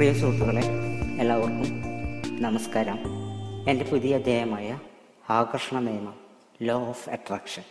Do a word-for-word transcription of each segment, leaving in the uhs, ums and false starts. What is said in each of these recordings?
പ്രിയ സുഹൃത്തുക്കളെ, എല്ലാവർക്കും നമസ്കാരം. എൻ്റെ പുതിയ അധ്യായമായ ആകർഷണ നിയമം, ലോ ഓഫ് അട്രാക്ഷൻ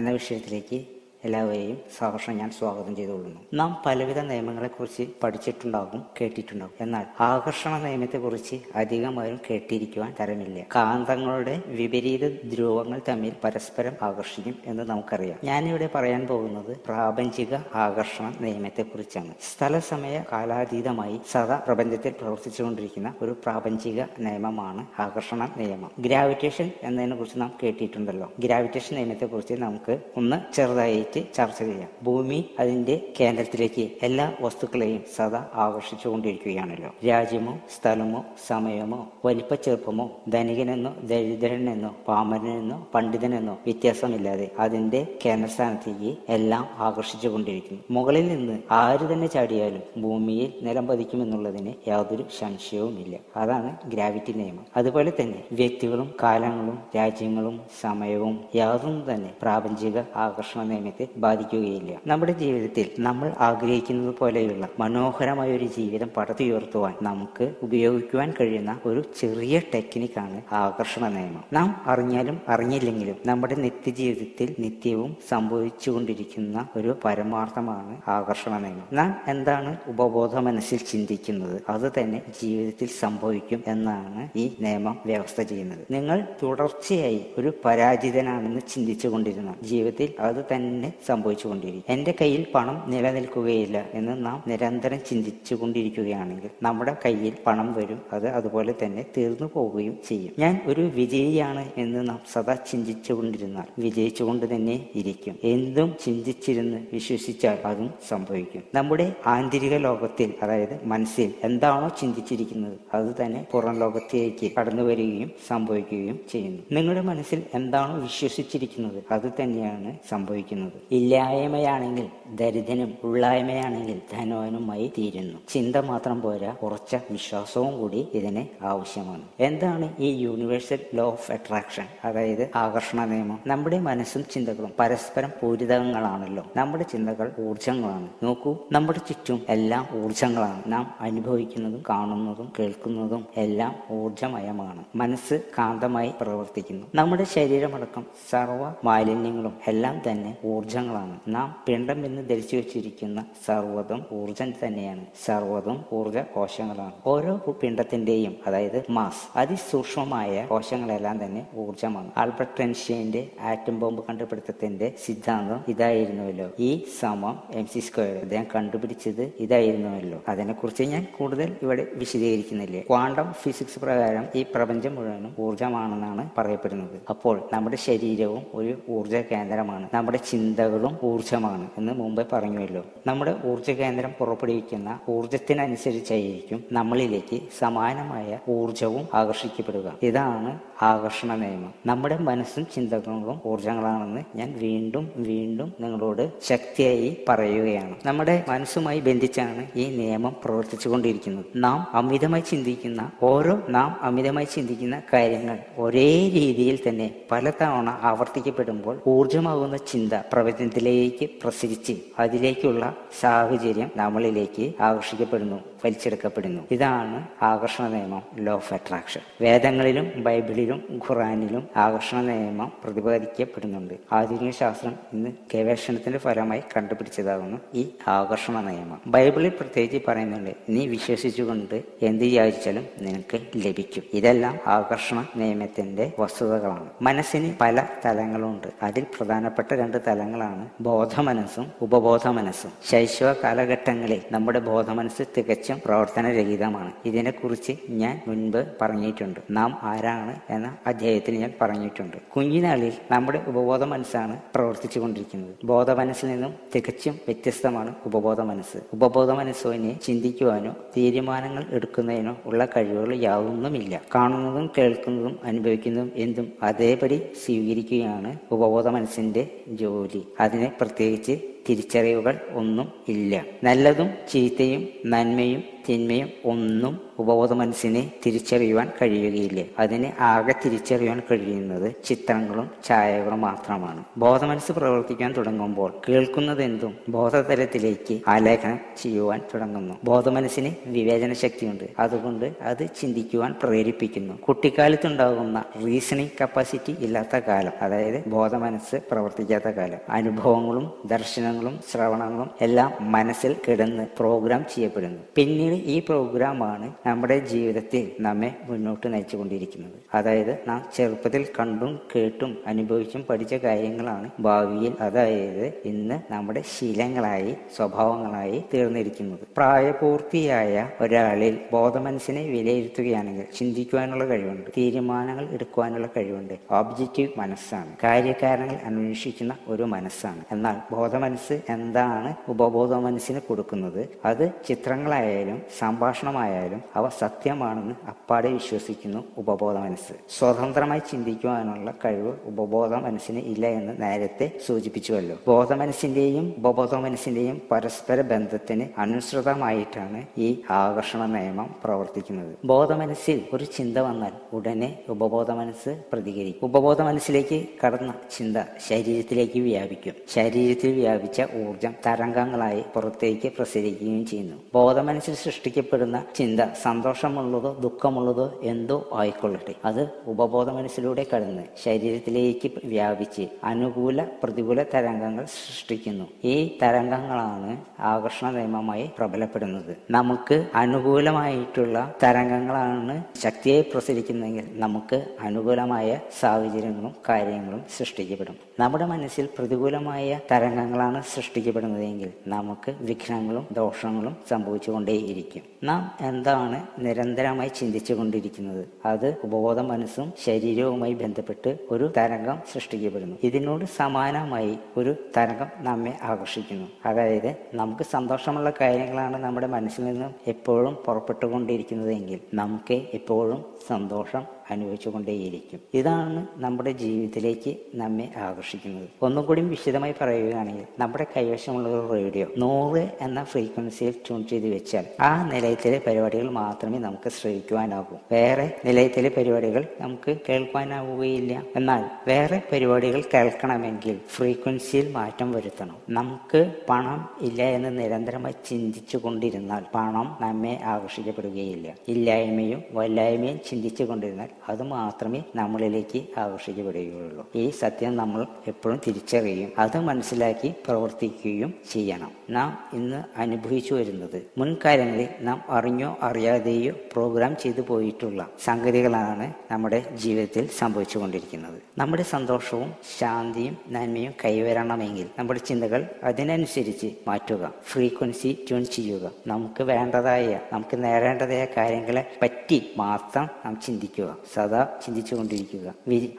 എന്ന വിഷയത്തിലേക്ക് എല്ലാവരെയും സഹർഷം ഞാൻ സ്വാഗതം ചെയ്തുകൊള്ളുന്നു. നാം പലവിധ നിയമങ്ങളെക്കുറിച്ച് പഠിച്ചിട്ടുണ്ടാകും, കേട്ടിട്ടുണ്ടാകും. എന്നാൽ ആകർഷണ നിയമത്തെക്കുറിച്ച് അധികമാരും കേട്ടിരിക്കുവാൻ തരമില്ല. കാന്തങ്ങളുടെ വിപരീത ധ്രുവങ്ങൾ തമ്മിൽ പരസ്പരം ആകർഷിക്കും എന്ന് നമുക്കറിയാം. ഞാനിവിടെ പറയാൻ പോകുന്നത് പ്രാപഞ്ചിക ആകർഷണ നിയമത്തെക്കുറിച്ചാണ്. സ്ഥല സമയ കാലാതീതമായി സദാ പ്രപഞ്ചത്തിൽ പ്രവർത്തിച്ചുകൊണ്ടിരിക്കുന്ന ഒരു പ്രാപഞ്ചിക നിയമമാണ് ആകർഷണ നിയമം. ഗ്രാവിറ്റേഷൻ എന്നതിനെക്കുറിച്ച് നാം കേട്ടിട്ടുണ്ടല്ലോ. ഗ്രാവിറ്റേഷൻ നിയമത്തെക്കുറിച്ച് നമുക്ക് ഒന്ന് ചെറുതായി ചർച്ച ചെയ്യാം. ഭൂമി അതിന്റെ കേന്ദ്രത്തിലേക്ക് എല്ലാ വസ്തുക്കളെയും സദാ ആകർഷിച്ചുകൊണ്ടിരിക്കുകയാണല്ലോ. രാജ്യമോ സ്ഥലമോ സമയമോ വലിപ്പച്ചെറുപ്പമോ ധനികനെന്നോ ദരിദ്രനെന്നോ പാമരനെന്നോ പണ്ഡിതനെന്നോ വ്യത്യാസമില്ലാതെ അതിന്റെ കേന്ദ്രസ്ഥാനത്തേക്ക് എല്ലാം ആകർഷിച്ചുകൊണ്ടിരിക്കുന്നു. മുകളിൽ നിന്ന് ആര് തന്നെ ചാടിയാലും ഭൂമിയിൽ നിലം പതിക്കുമെന്നുള്ളതിന് യാതൊരു സംശയവുമില്ല. അതാണ് ഗ്രാവിറ്റി നിയമം. അതുപോലെ തന്നെ വ്യക്തികളും കാലങ്ങളും രാജ്യങ്ങളും സമയവും യാതൊന്നും തന്നെ പ്രാപഞ്ചിക ആകർഷണ നിയമം ബാധിക്കുകയില്ല. നമ്മുടെ ജീവിതത്തിൽ നമ്മൾ ആഗ്രഹിക്കുന്നത് പോലെയുള്ള മനോഹരമായ ഒരു ജീവിതം പടുത്തുയർത്തുവാൻ നമുക്ക് ഉപയോഗിക്കുവാൻ കഴിയുന്ന ഒരു ചെറിയ ടെക്നിക്കാണ് ആകർഷണ നിയമം. നാം അറിഞ്ഞാലും അറിഞ്ഞില്ലെങ്കിലും നമ്മുടെ നിത്യജീവിതത്തിൽ നിത്യവും സംഭവിച്ചുകൊണ്ടിരിക്കുന്ന ഒരു പരമാർത്ഥമാണ് ആകർഷണ നിയമം. നാം എന്താണ് ഉപബോധ മനസ്സിൽ ചിന്തിക്കുന്നത് അത് തന്നെ ജീവിതത്തിൽ സംഭവിക്കും എന്നാണ് ഈ നിയമം വ്യവസ്ഥ ചെയ്യുന്നത്. നിങ്ങൾ തുടർച്ചയായി ഒരു പരാജിതനാണെന്ന് ചിന്തിച്ചു കൊണ്ടിരുന്ന ജീവിതത്തിൽ അത് തന്നെ സംഭവിച്ചുകൊണ്ടിരിക്കും. എന്റെ കയ്യിൽ പണം നിലനിൽക്കുകയില്ല എന്ന് നാം നിരന്തരം ചിന്തിച്ചു കൊണ്ടിരിക്കുകയാണെങ്കിൽ നമ്മുടെ കയ്യിൽ പണം വരും, അത് അതുപോലെ തന്നെ തീർന്നു പോവുകയും ചെയ്യും. ഞാൻ ഒരു വിജയിയാണ് എന്ന് നാം സദാ ചിന്തിച്ചു കൊണ്ടിരുന്നാൽ വിജയിച്ചുകൊണ്ട് തന്നെ ഇരിക്കും. എന്തും ചിന്തിച്ചിരുന്ന് വിശ്വസിച്ചാൽ അതും സംഭവിക്കും. നമ്മുടെ ആന്തരിക ലോകത്തിൽ, അതായത് മനസ്സിൽ എന്താണോ ചിന്തിച്ചിരിക്കുന്നത് അത് തന്നെ പുറം ലോകത്തിലേക്ക് കടന്നു വരികയും സംഭവിക്കുകയും ചെയ്യുന്നു. നിങ്ങളുടെ മനസ്സിൽ എന്താണോ വിശ്വസിച്ചിരിക്കുന്നത് അത് തന്നെയാണ് സംഭവിക്കുന്നത്. ഇല്ലായ്മയാണെങ്കിൽ ദരിദ്രനും ഉള്ളായ്മയാണെങ്കിൽ ധനവാനുമായി തീരുന്നു. ചിന്ത മാത്രം പോരാ, കുറച്ച വിശ്വാസവും കൂടി ഇതിന് ആവശ്യമാണ്. എന്താണ് ഈ യൂണിവേഴ്സൽ ലോ ഓഫ് അട്രാക്ഷൻ, അതായത് ആകർഷണ നിയമം? നമ്മുടെ മനസ്സും ചിന്തകളും പരസ്പരം പൂരിതങ്ങളാണല്ലോ. നമ്മുടെ ചിന്തകൾ ഊർജങ്ങളാണ്. നോക്കൂ, നമ്മുടെ ചുറ്റും എല്ലാം ഊർജങ്ങളാണ്. നാം അനുഭവിക്കുന്നതും കാണുന്നതും കേൾക്കുന്നതും എല്ലാം ഊർജമയമാണ്. മനസ്സ് കാന്തമായി പ്രവർത്തിക്കുന്നു. നമ്മുടെ ശരീരമടക്കം സർവ്വ മാലിന്യങ്ങളും എല്ലാം തന്നെ ഊർജങ്ങളാണ്. നാം പിണ്ഡം എന്ന് ധരിച്ചു വെച്ചിരിക്കുന്ന സർവ്വതും ഊർജം തന്നെയാണ്. സർവ്വതും ഊർജ കോശങ്ങളാണ്. ഓരോ പിണ്ഡത്തിന്റെയും, അതായത് മാസ്, അതിസൂക്ഷ്മമായ കോശങ്ങളെല്ലാം തന്നെ ഊർജമാണ്. ആൽബർട്ട് ഐൻസ്റ്റൈന്റെ ആറ്റം ബോംബ് കണ്ടുപിടുത്തത്തിന്റെ സിദ്ധാന്തം ഇതായിരുന്നുവല്ലോ, ഇ സമം എം സി സ്ക്വയർ. അദ്ദേഹം കണ്ടുപിടിച്ചത് ഇതായിരുന്നുവല്ലോ. അതിനെക്കുറിച്ച് ഞാൻ കൂടുതൽ ഇവിടെ വിശദീകരിക്കുന്നില്ല. ക്വാണ്ടം ഫിസിക്സ് പ്രകാരം ഈ പ്രപഞ്ചം മുഴുവനും ഊർജമാണെന്നാണ് പറയപ്പെടുന്നത്. അപ്പോൾ നമ്മുടെ ശരീരവും ഒരു ഊർജ കേന്ദ്രമാണ്. നമ്മുടെ ചിന്തകളും ഊർജമാണ് എന്ന് മുമ്പേ പറഞ്ഞുവല്ലോ. നമ്മുടെ ഊർജ കേന്ദ്രം പുറപ്പെടുവിക്കുന്ന ഊർജത്തിനനുസരിച്ചായിരിക്കും നമ്മളിലേക്ക് സമാനമായ ഊർജവും ആകർഷിക്കപ്പെടുക. ഇതാണ് ആകർഷണ നിയമം. നമ്മുടെ മനസ്സും ചിന്തകളും ഊർജങ്ങളാണെന്ന് ഞാൻ വീണ്ടും വീണ്ടും നിങ്ങളോട് ശക്തിയായി പറയുകയാണ്. നമ്മുടെ മനസ്സുമായി ബന്ധിച്ചാണ് ഈ നിയമം പ്രവർത്തിച്ചു കൊണ്ടിരിക്കുന്നത്. നാം അമിതമായി ചിന്തിക്കുന്ന ഓരോ നാം അമിതമായി ചിന്തിക്കുന്ന കാര്യങ്ങൾ ഒരേ രീതിയിൽ തന്നെ പലതവണ ആവർത്തിക്കപ്പെടുമ്പോൾ ഊർജമാകുന്ന ചിന്ത പ്രപഞ്ചത്തിലേക്ക് പ്രസരിച്ച് അതിലേക്കുള്ള സാഹചര്യം നമ്മളിലേക്ക് ആകർഷിക്കപ്പെടുന്നു, വലിച്ചെടുക്കപ്പെടുന്നു. ഇതാണ് ആകർഷണ നിയമം, ലോ ഓഫ് അട്രാക്ഷൻ. വേദങ്ങളിലും ബൈബിളിലും ഖുറാനിലും ആകർഷണ നിയമം പ്രതിപാദിക്കപ്പെടുന്നുണ്ട്. ആധുനിക ശാസ്ത്രം ഇന്ന് ഗവേഷണത്തിന്റെ ഫലമായി കണ്ടുപിടിച്ചതാകുന്നു ഈ ആകർഷണ നിയമം. ബൈബിളിൽ പ്രത്യേകിച്ച് പറയുന്നുണ്ട്, നീ വിശ്വസിച്ചുകൊണ്ട് എന്ത് വിചാരിച്ചാലും നിനക്ക് ലഭിക്കും. ഇതെല്ലാം ആകർഷണ നിയമത്തിന്റെ വസ്തുതകളാണ്. മനസ്സിന് പല തലങ്ങളുണ്ട്. അതിൽ പ്രധാനപ്പെട്ട രണ്ട് തലങ്ങളാണ് ബോധമനസ്സും ഉപബോധ മനസ്സും. ശൈശവ കാലഘട്ടങ്ങളിൽ നമ്മുടെ ബോധമനസ്സ് തികച്ചും പ്രവർത്തനരഹിതമാണ്. ഇതിനെക്കുറിച്ച് ഞാൻ മുൻപ് പറഞ്ഞിട്ടുണ്ട്. നാം ആരാണ് എന്ന അധ്യായത്തിൽ ഞാൻ പറഞ്ഞിട്ടുണ്ട്. കുഞ്ഞിനാളിൽ നമ്മുടെ ഉപബോധ മനസ്സാണ് പ്രവർത്തിച്ചു കൊണ്ടിരിക്കുന്നത്. ബോധ മനസ്സിൽ നിന്നും തികച്ചും വ്യത്യസ്തമാണ് ഉപബോധ മനസ്സ്. ഉപബോധ മനസ്സിന് ചിന്തിക്കുവാനോ തീരുമാനങ്ങൾ എടുക്കുന്നതിനോ ഉള്ള കഴിവുകൾ യാതൊന്നുമില്ല. കാണുന്നതും കേൾക്കുന്നതും അനുഭവിക്കുന്നതും എന്തും അതേപടി സ്വീകരിക്കുകയാണ് ഉപബോധ മനസ്സിന്റെ ജോലി. അതിനെ പ്രത്യേകിച്ച് തിരിച്ചറിവുകൾ ഒന്നും ഇല്ല. നല്ലതും ചീത്തയും നന്മയും തിന്മയും ഒന്നും ഉപബോധ മനസ്സിനെ തിരിച്ചറിയുവാൻ കഴിയുകയില്ല. അതിനെ ആകെ തിരിച്ചറിയുവാൻ കഴിയുന്നത് ചിത്രങ്ങളും ഛായകളും മാത്രമാണ്. ബോധമനസ്സ് പ്രവർത്തിക്കാൻ തുടങ്ങുമ്പോൾ കേൾക്കുന്നതെന്തും ബോധതലത്തിലേക്ക് ആലേഖനം ചെയ്യുവാൻ തുടങ്ങുന്നു. ബോധമനസ്സിന് വിവേചന ശക്തിയുണ്ട്, അതുകൊണ്ട് അത് ചിന്തിക്കുവാൻ പ്രേരിപ്പിക്കുന്നു. കുട്ടിക്കാലത്തുണ്ടാകുന്ന റീസണിങ് കപ്പാസിറ്റി ഇല്ലാത്ത കാലം, അതായത് ബോധമനസ്സ് പ്രവർത്തിക്കാത്ത കാലം, അനുഭവങ്ങളും ദർശനങ്ങളും ശ്രവണങ്ങളും എല്ലാം മനസ്സിൽ കിടന്ന് പ്രോഗ്രാം ചെയ്യപ്പെടുന്നു. പിന്നീട് ഈ പ്രോഗ്രാമാണ് നമ്മുടെ ജീവിതത്തിൽ നമ്മെ മുന്നോട്ട് നയിച്ചുകൊണ്ടിരിക്കുന്നത്. അതായത് നാം ചെറുപ്പത്തിൽ കണ്ടും കേട്ടും അനുഭവിച്ചും പഠിച്ച കാര്യങ്ങളാണ് ഭാവിയിൽ, അതായത് ഇന്ന് നമ്മുടെ ശീലങ്ങളായി സ്വഭാവങ്ങളായി തീർന്നിരിക്കുന്നത്. പ്രായപൂർത്തിയായ ഒരാളിൽ ബോധമനസ്സിനെ വിലയിരുത്തുകയാണെങ്കിൽ ചിന്തിക്കുവാനുള്ള കഴിവുണ്ട്, തീരുമാനങ്ങൾ എടുക്കുവാനുള്ള കഴിവുണ്ട്. ഒബ്ജക്റ്റീവ് മനസ്സാണ്, കാര്യകാരണങ്ങൾ അന്വേഷിക്കുന്ന ഒരു മനസ്സാണ്. എന്നാൽ ബോധമനസ്സ് എന്താണ് ഉപബോധ മനസ്സിന് കൊടുക്കുന്നത്? അത് ചിത്രങ്ങളായാലും സംഭാഷണമായാലും അവ സത്യമാണെന്ന് അപ്പാടെ വിശ്വസിക്കുന്നു ഉപബോധ മനസ്സ്. സ്വതന്ത്രമായി ചിന്തിക്കുവാനുള്ള കഴിവ് ഉപബോധ മനസ്സിന് ഇല്ല എന്ന് നേരത്തെ സൂചിപ്പിച്ചുവല്ലോ. ബോധമനസ്സിന്റെയും ഉപബോധ മനസ്സിന്റെയും പരസ്പര ബന്ധത്തിന് അനുസൃതമായിട്ടാണ് ഈ ആകർഷണ നിയമം പ്രവർത്തിക്കുന്നത്. ബോധമനസ്സിൽ ഒരു ചിന്ത വന്നാൽ ഉടനെ ഉപബോധ മനസ്സ് പ്രതികരിക്കും. ഉപബോധ മനസ്സിലേക്ക് കടന്ന ചിന്ത ശരീരത്തിലേക്ക് വ്യാപിക്കും. ശരീരത്തിൽ വ്യാപിച്ച ഊർജം തരംഗങ്ങളായി പുറത്തേക്ക് പ്രസരിക്കുകയും ചെയ്യുന്നു. ബോധ മനസ്സിൽ സൃഷ്ടിക്കപ്പെടുന്ന ചിന്ത സന്തോഷമുള്ളതോ ദുഃഖമുള്ളതോ എന്തോ ആയിക്കൊള്ളട്ടെ, അത് ഉപബോധ മനസ്സിലൂടെ കടന്ന് ശരീരത്തിലേക്ക് വ്യാപിച്ച് അനുകൂല പ്രതികൂല തരംഗങ്ങൾ സൃഷ്ടിക്കുന്നു. ഈ തരംഗങ്ങളാണ് ആകർഷണ നിയമമായി പ്രബലപ്പെടുന്നത്. നമുക്ക് അനുകൂലമായിട്ടുള്ള തരംഗങ്ങളാണ് ശക്തിയെ പ്രസരിക്കുന്നതെങ്കിൽ നമുക്ക് അനുകൂലമായ സാഹചര്യങ്ങളും കാര്യങ്ങളും സൃഷ്ടിക്കപ്പെടും. നമ്മുടെ മനസ്സിൽ പ്രതികൂലമായ തരംഗങ്ങളാണ് സൃഷ്ടിക്കപ്പെടുന്നതെങ്കിൽ നമുക്ക് വിഘ്നങ്ങളും ദോഷങ്ങളും സംഭവിച്ചുകൊണ്ടേയിരിക്കും. നാം എന്താണ് നിരന്തരമായി ചിന്തിച്ചുകൊണ്ടിരിക്കുന്നത്? അത് ഉപബോധ മനസ്സും ശരീരവുമായി ബന്ധപ്പെട്ട് ഒരു തരംഗം സൃഷ്ടിക്കപ്പെടുന്നു. ഇതിനോട് സമാനമായി ഒരു തരംഗം നമ്മെ ആകർഷിക്കുന്നു. അതായത് നമുക്ക് സന്തോഷമുള്ള കാര്യങ്ങളാണ് നമ്മുടെ മനസ്സിൽ നിന്നും എപ്പോഴും പുറപ്പെട്ടുകൊണ്ടിരിക്കുന്നതെങ്കിൽ നമുക്ക് എപ്പോഴും സന്തോഷം അനുഭവിച്ചുകൊണ്ടേയിരിക്കും. ഇതാണ് നമ്മുടെ ജീവിതത്തിലേക്ക് നമ്മെ ആകർഷിക്കുന്നത്. ഒന്നുകൂടി വിശദമായി പറയുകയാണെങ്കിൽ, നമ്മുടെ കൈവശമുള്ള ഒരു റേഡിയോ നൂറ് എന്ന ഫ്രീക്വൻസിയിൽ ട്യൂൺ ചെയ്ത് വെച്ചാൽ ആ നിലയത്തിലെ പരിപാടികൾ മാത്രമേ നമുക്ക് ശ്രവിക്കുവാനാകൂ. വേറെ നിലയത്തിലെ പരിപാടികൾ നമുക്ക് കേൾക്കുവാനാവുകയില്ല. എന്നാൽ വേറെ പരിപാടികൾ കേൾക്കണമെങ്കിൽ ഫ്രീക്വൻസിയിൽ മാറ്റം വരുത്തണം. നമുക്ക് പണം ഇല്ല എന്ന് നിരന്തരമായി ചിന്തിച്ചു കൊണ്ടിരുന്നാൽ പണം നമ്മെ ആകർഷിക്കപ്പെടുകയില്ല. ഇല്ലായ്മയും വല്ലായ്മയും ചിന്തിച്ചു കൊണ്ടിരുന്നാൽ അത് മാത്രമേ നമ്മളിലേക്ക് ആകർഷിക്കപ്പെടുകയുള്ളൂ. ഈ സത്യം നമ്മൾ എപ്പോഴും തിരിച്ചറിയുകയും അത് മനസ്സിലാക്കി പ്രവർത്തിക്കുകയും ചെയ്യണം. നാം ഇന്ന് അനുഭവിച്ചു വരുന്നത് മുൻകാലങ്ങളിൽ നാം അറിഞ്ഞോ അറിയാതെയോ പ്രോഗ്രാം ചെയ്തു പോയിട്ടുള്ള സംഗതികളാണ് നമ്മുടെ ജീവിതത്തിൽ സംഭവിച്ചു കൊണ്ടിരിക്കുന്നത്. നമ്മുടെ സന്തോഷവും ശാന്തിയും നന്മയും കൈവരണമെങ്കിൽ നമ്മുടെ ചിന്തകൾ അതിനനുസരിച്ച് മാറ്റുക, ഫ്രീക്വൻസി ട്യൂൺ ചെയ്യുക. നമുക്ക് വേണ്ടതായ നമുക്ക് നേടേണ്ടതായ കാര്യങ്ങളെ പറ്റി മാത്രം നാം ചിന്തിക്കുക, സദാ ചിന്തിച്ചുകൊണ്ടിരിക്കുക,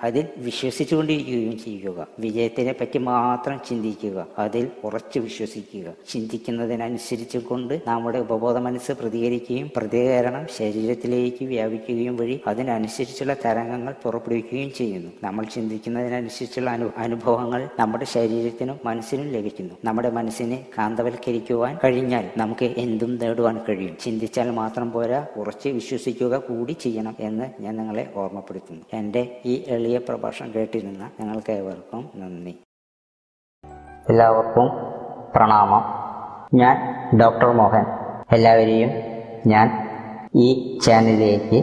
അതിൽ വിശ്വസിച്ചുകൊണ്ടിരിക്കുകയും ചെയ്യുക. വിജയത്തിനെ പറ്റി മാത്രം ചിന്തിക്കുക, അതിൽ ഉറച്ചു വിശ്വസിക്കുക. ചിന്തിക്കുന്നതിനനുസരിച്ച് കൊണ്ട് നമ്മുടെ ഉപബോധ മനസ്സ് പ്രതികരിക്കുകയും പ്രതികരണം ശരീരത്തിലേക്ക് വ്യാപിക്കുകയും വഴി അതിനനുസരിച്ചുള്ള തരംഗങ്ങൾ പുറപ്പെടുവിക്കുകയും ചെയ്യുന്നു. നമ്മൾ ചിന്തിക്കുന്നതിനനുസരിച്ചുള്ള അനു അനുഭവങ്ങൾ നമ്മുടെ ശരീരത്തിനും മനസ്സിനും ലഭിക്കുന്നു. നമ്മുടെ മനസ്സിനെ കാന്തവൽക്കരിക്കുവാൻ കഴിഞ്ഞാൽ നമുക്ക് എന്തും നേടുവാൻ കഴിയും. ചിന്തിച്ചാൽ മാത്രം പോരാ, ഉറച്ച് വിശ്വസിക്കുക കൂടി ചെയ്യണം എന്ന് ഞാൻ നിങ്ങളെ ഓർമ്മപ്പെടുത്തുന്നു. എൻ്റെ ഈ എളിയ പ്രഭാഷണം കേട്ടിരുന്ന നിങ്ങൾക്ക് ഏവർക്കും നന്ദി. എല്ലാവർക്കും പ്രണാമം. ഞാൻ ഡോക്ടർ മോഹൻ. എല്ലാവരെയും ഞാൻ ഈ ചാനലിലേക്ക്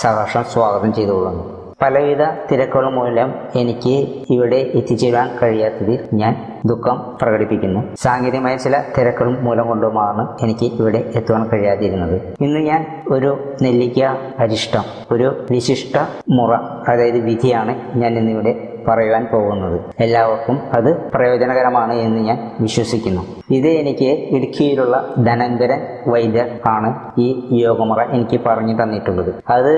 സഹർഷം സ്വാഗതം ചെയ്തുകൊള്ളുന്നു. പലവിധ തിരക്കുകൾ മൂലം എനിക്ക് ഇവിടെ എത്തിച്ചേരാൻ കഴിയാത്തതിൽ ഞാൻ ദുഃഖം പ്രകടിപ്പിക്കുന്നു. സാങ്കേതികമായ ചില തിരക്കുകൾ മൂലം കൊണ്ടുമാണ് എനിക്ക് ഇവിടെ എത്തുവാൻ കഴിയാതിരുന്നത്. ഇന്ന് ഞാൻ ഒരു നെല്ലിക്ക അരിഷ്ടം, ഒരു വിശിഷ്ട മുറ, അതായത് വിധിയാണ് ഞാൻ ഇന്നിവിടെ പറയുവാൻ പോകുന്നത്. എല്ലാവർക്കും അത് പ്രയോജനകരമാണ് എന്ന് ഞാൻ വിശ്വസിക്കുന്നു. ഇത് എനിക്ക് ഇടുക്കിയിലുള്ള ധനങ്കരൻ വൈദ്യർ ആണ് ഈ യോഗമുറ എനിക്ക് പറഞ്ഞു തന്നിട്ടുള്ളത്. അത്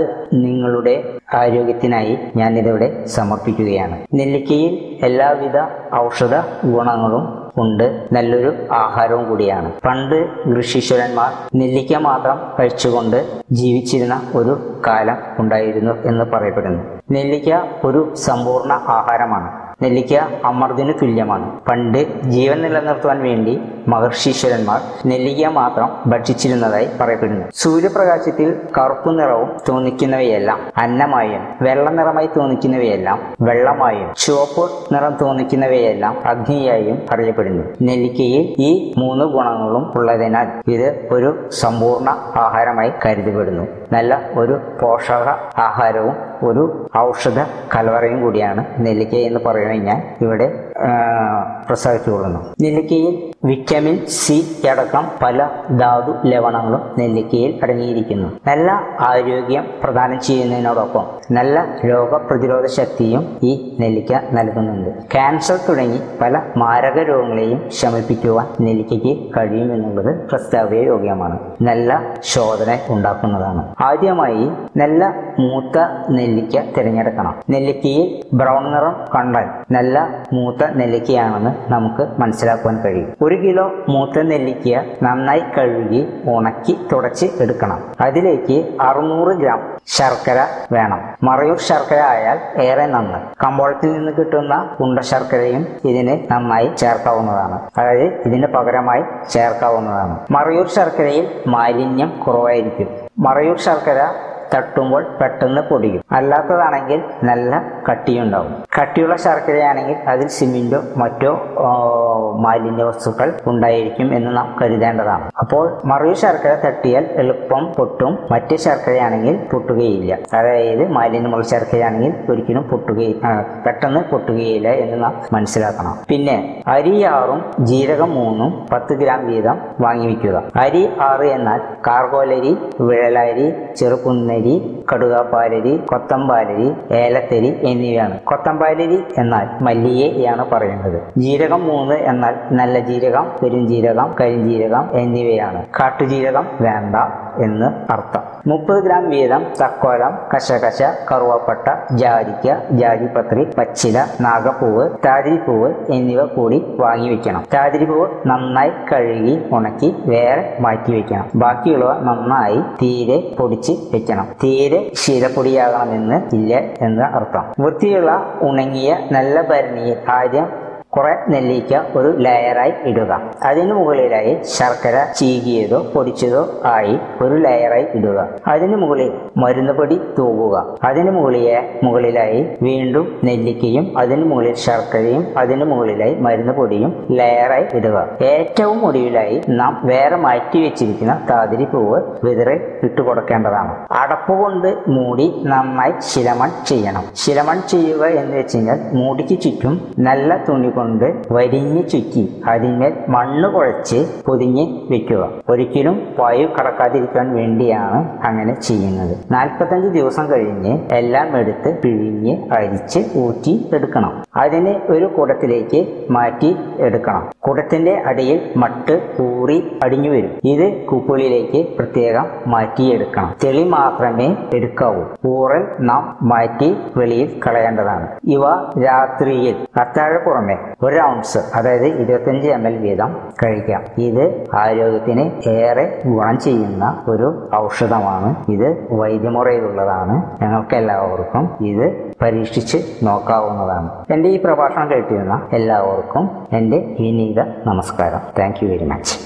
നിങ്ങളുടെ ആരോഗ്യത്തിനായി ഞാനിതിവിടെ സമർപ്പിക്കുകയാണ്. നെല്ലിക്കയിൽ എല്ലാവിധ ഔഷധ ഗുണങ്ങളും ഉണ്ട്, നല്ലൊരു ആഹാരവും കൂടിയാണ്. പണ്ട് ഋഷീശ്വരന്മാർ നെല്ലിക്ക മാത്രം കഴിച്ചുകൊണ്ട് ജീവിച്ചിരുന്ന ഒരു കാലം ഉണ്ടായിരുന്നു എന്ന് പറയപ്പെടുന്നു. നെല്ലിക്ക ഒരു സമ്പൂർണ്ണ ആഹാരമാണ്. നെല്ലിക്ക അമൃതിന് തുല്യമാണ്. പണ്ട് ജീവൻ നിലനിർത്തുവാൻ വേണ്ടി മഹർഷീശ്വരന്മാർ നെല്ലിക്ക മാത്രം ഭക്ഷിച്ചിരുന്നതായി പറയപ്പെടുന്നു. സൂര്യപ്രകാശത്തിൽ കറുപ്പു നിറവും തോന്നിക്കുന്നവയെല്ലാം അന്നമായും വെള്ള നിറമായി തോന്നിക്കുന്നവയെല്ലാം വെള്ളമായും ചുവപ്പ് നിറം തോന്നിക്കുന്നവയെല്ലാം അഗ്നിയായും അറിയപ്പെടുന്നു. നെല്ലിക്കയിൽ ഈ മൂന്ന് ഗുണങ്ങളും ഉള്ളതിനാൽ ഇത് ഒരു സമ്പൂർണ്ണ ആഹാരമായി കരുതപ്പെടുന്നു. നല്ല ഒരു പോഷക ആഹാരവും ഒരു ഔഷധ കലവറയും കൂടിയാണ് നെല്ലിക്ക എന്ന് പറയുന്നത് ഞാൻ ഇവിടെ പ്രസ്താവിച്ചു കൊടുക്കുന്നു. നെല്ലിക്കയിൽ വിറ്റാമിൻ സി അടക്കം പല ധാതു ലവണങ്ങളും നെല്ലിക്കയിൽ അടങ്ങിയിരിക്കുന്നു. നല്ല ആരോഗ്യം പ്രദാനം ചെയ്യുന്നതിനോടൊപ്പം നല്ല രോഗപ്രതിരോധ ശക്തിയും ഈ നെല്ലിക്ക നൽകുന്നുണ്ട്. ക്യാൻസർ തുടങ്ങി പല മാരക രോഗങ്ങളെയും ശമിപ്പിക്കുവാൻ നെല്ലിക്കയ്ക്ക് കഴിയുമെന്നുള്ളത് പ്രസ്താവ്യ യോഗ്യമാണ്. നല്ല ശോധന ഉണ്ടാക്കുന്നതാണ്. ആദ്യമായി നല്ല മൂത്ത നെല്ലിക്ക തിരഞ്ഞെടുക്കണം. നെല്ലിക്കയിൽ ബ്രൗൺ നിറം കണ്ടാൽ നല്ല മൂത്ത നെല്ലിക്കയാണെന്ന് നമുക്ക് മനസ്സിലാക്കുവാൻ കഴിയും. ഒരു കിലോ മൂത്ത നെല്ലിക്ക നന്നായി കഴുകി ഉണക്കി തുടച്ച് എടുക്കണം. അതിലേക്ക് അറുന്നൂറ് ഗ്രാം ശർക്കര വേണം. മറയൂർ ശർക്കര ആയാൽ ഏറെ നന്നായി. കമ്പോളത്തിൽ നിന്ന് കിട്ടുന്ന ഉണ്ട ശർക്കരയും ഇതിന് നന്നായി ചേർക്കാവുന്നതാണ്. അതായത് ഇതിന് പകരമായി ചേർക്കാവുന്നതാണ്. മറയൂർ ശർക്കരയിൽ മാലിന്യം കുറവായിരിക്കും. മറയൂർ ശർക്കര തട്ടുമ്പോൾ പെട്ടെന്ന് പൊടിയും. അല്ലാത്തതാണെങ്കിൽ നല്ല കട്ടിയുണ്ടാവും. കട്ടിയുള്ള ശർക്കരയാണെങ്കിൽ അതിൽ സിമെന്റോ മറ്റോ മാലിന്യ വസ്തുക്കൾ ഉണ്ടായിരിക്കും എന്ന് നാം കരുതേണ്ടതാണ്. അപ്പോൾ മറയൂർ ശർക്കര തട്ടിയാൽ എളുപ്പം പൊട്ടും. മറ്റ് ശർക്കരയാണെങ്കിൽ പൊട്ടുകയില്ല. അതായത് മാലിന്യമുള്ള ശർക്കരയാണെങ്കിൽ ഒരിക്കലും പൊട്ടുകയില്ല, പെട്ടെന്ന് പൊട്ടുകയില്ല എന്ന് നാം മനസ്സിലാക്കണം. പിന്നെ അരി ആറും ജീരകം മൂന്നും പത്ത് ഗ്രാം വീതം വാങ്ങി വയ്ക്കുക. അരി ആറ് എന്നാൽ കാർഗോലരി, വിഴലരി, ചെറുകുന്നരി, കടുകാപ്പാലരി, കൊത്തമ്പാലരി, ഏലത്തരി എന്നിവയാണ്. കൊത്തമ്പാലരി എന്നാൽ മല്ലിയെയാണ് പറയുന്നത്. ജീരകം മൂന്ന് എന്നാൽ നല്ല ജീരകം, പെരുംജീരകം, കരിഞ്ജീരകം എന്നിവയാണ്. കാട്ടുജീരകം വേണ്ട എന്ന് അർത്ഥം. മുപ്പത് ഗ്രാം വീതം തക്കോലം, കശകശ, കറുവപ്പട്ട, ജാതിക്ക, ജാതിപത്രി, പച്ചില, നാഗപ്പൂവ്, താതിരിപ്പൂവ് എന്നിവ കൂടി വാങ്ങി വെക്കണം. താതിരിപ്പൂവ് നന്നായി കഴുകി ഉണക്കി വേറെ മാറ്റി വെക്കണം. ബാക്കിയുള്ളവ നന്നായി തീരെ പൊടിച്ച് വെക്കണം. തീരെ ശീലപ്പൊടിയാകണമെന്ന് ഇല്ല എന്ന അർത്ഥം. വൃത്തിയുള്ള ഉണങ്ങിയ നല്ല ഭരണിയിൽ ആദ്യം കുറെ നെല്ലിക്ക ഒരു ലെയറായി ഇടുക. അതിനു മുകളിലായി ശർക്കര ചീകിയതോ പൊടിച്ചതോ ആയി ഒരു ലെയറായി ഇടുക. അതിനു മുകളിൽ മരുന്ന് പൊടി തൂവുക. അതിനു മുകളിലെ മുകളിലായി വീണ്ടും നെല്ലിക്കയും അതിനു മുകളിൽ ശർക്കരയും അതിനു മുകളിലായി മരുന്ന് പൊടിയും ലെയറായി ഇടുക. ഏറ്റവും ഒടുവിലായി നാം വേറെ മാറ്റി വെച്ചിരിക്കുന്ന താതിരി പൂവ് വിതറി ഇട്ടുകൊടുക്കേണ്ടതാണ്. അടപ്പ് കൊണ്ട് മൂടി നന്നായി ശിലമൺ ചെയ്യണം. ശിലമൺ ചെയ്യുക എന്ന് വെച്ച് കഴിഞ്ഞാൽ മൂടിക്ക് ചുറ്റും നല്ല തുണി കൊണ്ട് വരിഞ്ഞ് ചുറ്റി അതിന്മേൽ മണ്ണ് കുഴച്ച് പൊതിഞ്ഞ് വെക്കുക. ഒരിക്കലും വായു കടക്കാതിരിക്കാൻ വേണ്ടിയാണ് അങ്ങനെ ചെയ്യുന്നത്. നാൽപ്പത്തഞ്ച് ദിവസം കഴിഞ്ഞ് എല്ലാം എടുത്ത് പിഴിഞ്ഞ് അരിച്ച് ഊറ്റി എടുക്കണം. അതിനെ ഒരു കുടത്തിലേക്ക് മാറ്റി എടുക്കണം. കുടത്തിന്റെ അടിയിൽ മട്ട് കൂറി അടിഞ്ഞു വരും. ഇത് കുപ്പിളിലേക്ക് പ്രത്യേകം മാറ്റിയെടുക്കണം. ചെളി മാത്രമേ എടുക്കാവൂ. ഊറൽ നാം മാറ്റി വെളിയിൽ കളയേണ്ടതാണ്. ഇവ രാത്രിയിൽ അത്താഴ പുറമെ ഒരു ഔൺസ് അതായത് ഇരുപത്തിയഞ്ച് എം എൽ വീതം കഴിക്കാം. ഇത് ആരോഗ്യത്തിന് ഏറെ ഗുണം ചെയ്യുന്ന ഒരു ഔഷധമാണ്. ഇത് വൈദ്യമുറയിലുള്ളതാണ്. ഞങ്ങൾക്ക് എല്ലാവർക്കും ഇത് പരീക്ഷിച്ച് നോക്കാവുന്നതാണ്. എൻ്റെ ഈ പ്രഭാഷണം കേട്ടിരുന്ന എല്ലാവർക്കും എൻ്റെ വിനീത നമസ്കാരം. Thank you very much.